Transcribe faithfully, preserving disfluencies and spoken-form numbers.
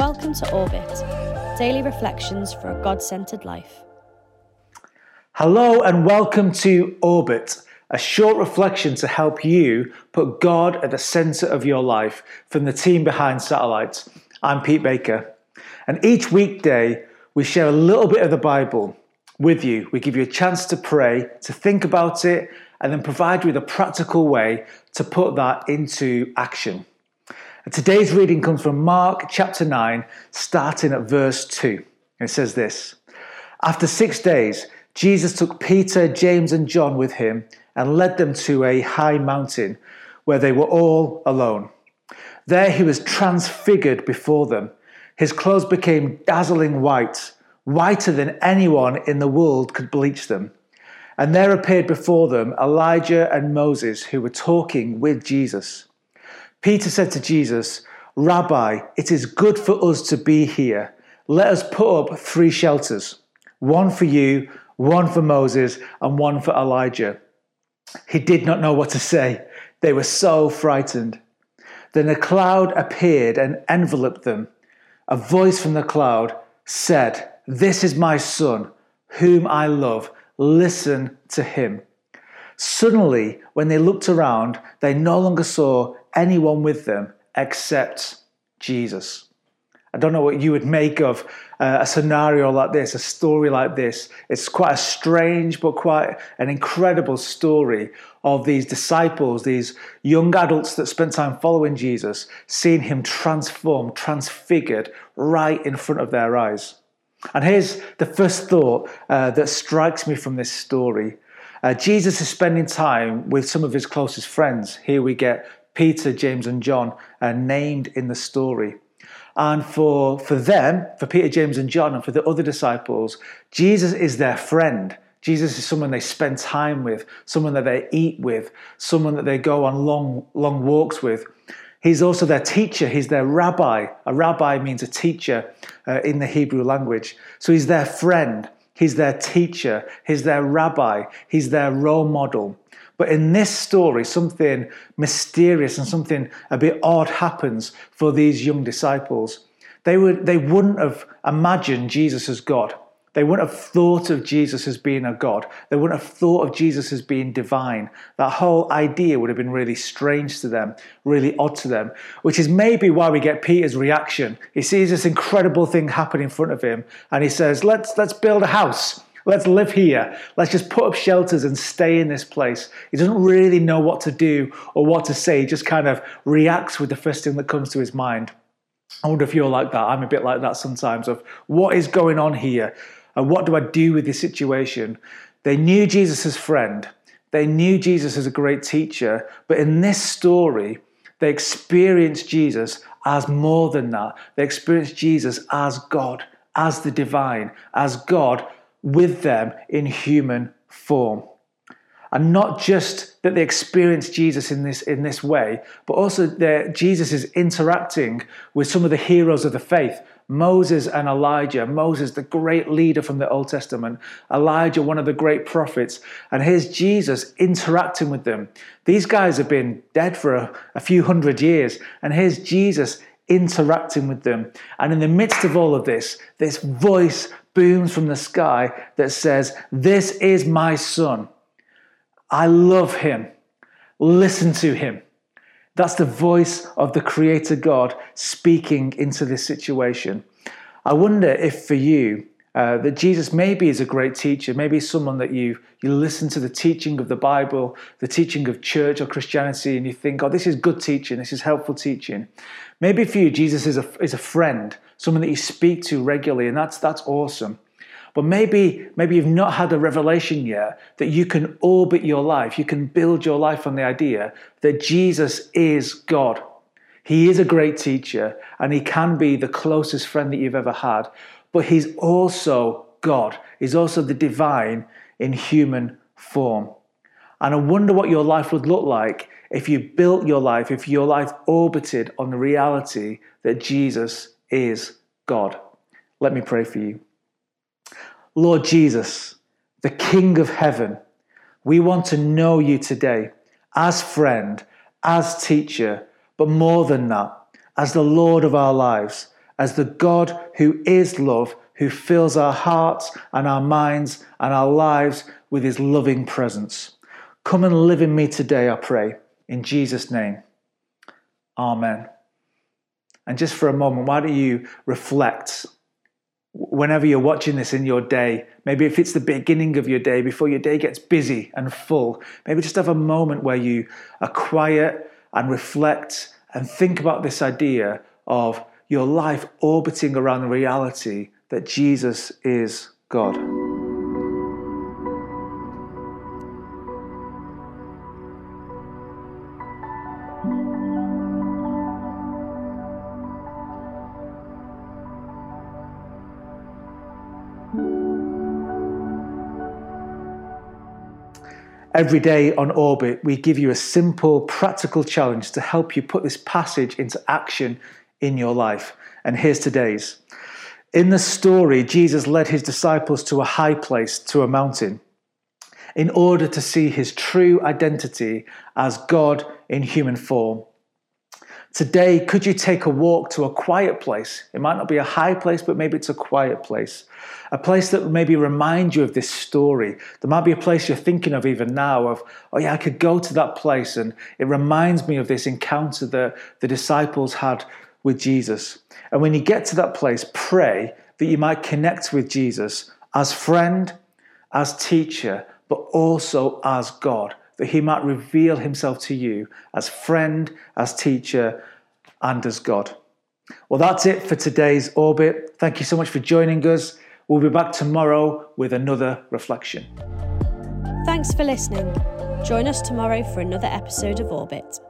Welcome to Orbit, daily reflections for a God-centered life. Hello and welcome to Orbit, a short reflection to help you put God at the center of your life from the team behind Satellite. I'm Pete Baker, and each weekday we share a little bit of the Bible with you. We give you a chance to pray, to think about it, and then provide you with a practical way to put that into action. And today's reading comes from Mark chapter nine, starting at verse two. And it says this: After six days, Jesus took Peter, James, and John with him and led them to a high mountain where they were all alone. There he was transfigured before them. His clothes became dazzling white, whiter than anyone in the world could bleach them. And there appeared before them Elijah and Moses, who were talking with Jesus. Peter said to Jesus, "Rabbi, it is good for us to be here. Let us put up three shelters, one for you, one for Moses, and one for Elijah." He did not know what to say. They were so frightened. Then a cloud appeared and enveloped them. A voice from the cloud said, "This is my son, whom I love. Listen to him." Suddenly, when they looked around, they no longer saw anyone with them except Jesus. I don't know what you would make of uh, a scenario like this, a story like this. It's quite a strange but quite an incredible story of these disciples, these young adults that spent time following Jesus, seeing him transformed, transfigured right in front of their eyes. And here's the first thought uh, that strikes me from this story. Uh, Jesus is spending time with some of his closest friends. Here we get Peter, James, and John are named in the story. And for, for them, for Peter, James, and John, and for the other disciples, Jesus is their friend. Jesus is someone they spend time with, someone that they eat with, someone that they go on long, long walks with. He's also their teacher. He's their rabbi. A rabbi means a teacher uh, in the Hebrew language. So he's their friend. He's their teacher. He's their rabbi. He's their role model. But in this story, something mysterious and something a bit odd happens for these young disciples. They would, they wouldn't have imagined Jesus as God. They wouldn't have thought of Jesus as being a God. They wouldn't have thought of Jesus as being divine. That whole idea would have been really strange to them, really odd to them, which is maybe why we get Peter's reaction. He sees this incredible thing happen in front of him, and he says, let's, let's build a house. Let's live here. Let's just put up shelters and stay in this place. He doesn't really know what to do or what to say. He just kind of reacts with the first thing that comes to his mind. I wonder if you're like that. I'm a bit like that sometimes, of what is going on here? And what do I do with this situation? They knew Jesus as friend. They knew Jesus as a great teacher. But in this story, they experienced Jesus as more than that. They experienced Jesus as God, as the divine, as God with them in human form. And not just that they experience Jesus in this in this way, but also that Jesus is interacting with some of the heroes of the faith. Moses and Elijah. Moses, the great leader from the Old Testament. Elijah, one of the great prophets. And here's Jesus interacting with them. These guys have been dead for a, a few hundred years. And here's Jesus interacting with them. And in the midst of all of this, this voice booms from the sky that says, "This is my son. I love him. Listen to him." That's the voice of the Creator God speaking into this situation. I wonder if for you, uh, that Jesus maybe is a great teacher, maybe someone that you you listen to the teaching of the Bible, the teaching of church or Christianity, and you think, oh, this is good teaching, this is helpful teaching. Maybe for you, Jesus is a, is a friend, someone that you speak to regularly, and that's that's awesome. But maybe, maybe you've not had a revelation yet that you can orbit your life, you can build your life on the idea that Jesus is God. He is a great teacher, and he can be the closest friend that you've ever had, but he's also God. He's also the divine in human form. And I wonder what your life would look like if you built your life, if your life orbited on the reality that Jesus is God. Let me pray for you. Lord Jesus, the King of heaven, we want to know you today as friend, as teacher, but more than that, as the Lord of our lives, as the God who is love, who fills our hearts and our minds and our lives with his loving presence. Come and live in me today, I pray, in Jesus' name. Amen. And just for a moment, why don't you reflect whenever you're watching this in your day? Maybe if it's the beginning of your day, before your day gets busy and full, maybe just have a moment where you are quiet and reflect and think about this idea of your life orbiting around the reality that Jesus is God. Every day on Orbit, we give you a simple, practical challenge to help you put this passage into action in your life. And here's today's. In the story, Jesus led his disciples to a high place, to a mountain, in order to see his true identity as God in human form. Today, could you take a walk to a quiet place? It might not be a high place, but maybe it's a quiet place. A place that maybe reminds you of this story. There might be a place you're thinking of even now of, oh yeah, I could go to that place and it reminds me of this encounter that the disciples had with Jesus. And when you get to that place, pray that you might connect with Jesus as friend, as teacher, but also as God. That he might reveal himself to you as friend, as teacher, and as God. Well, that's it for today's Orbit. Thank you so much for joining us. We'll be back tomorrow with another reflection. Thanks for listening. Join us tomorrow for another episode of Orbit.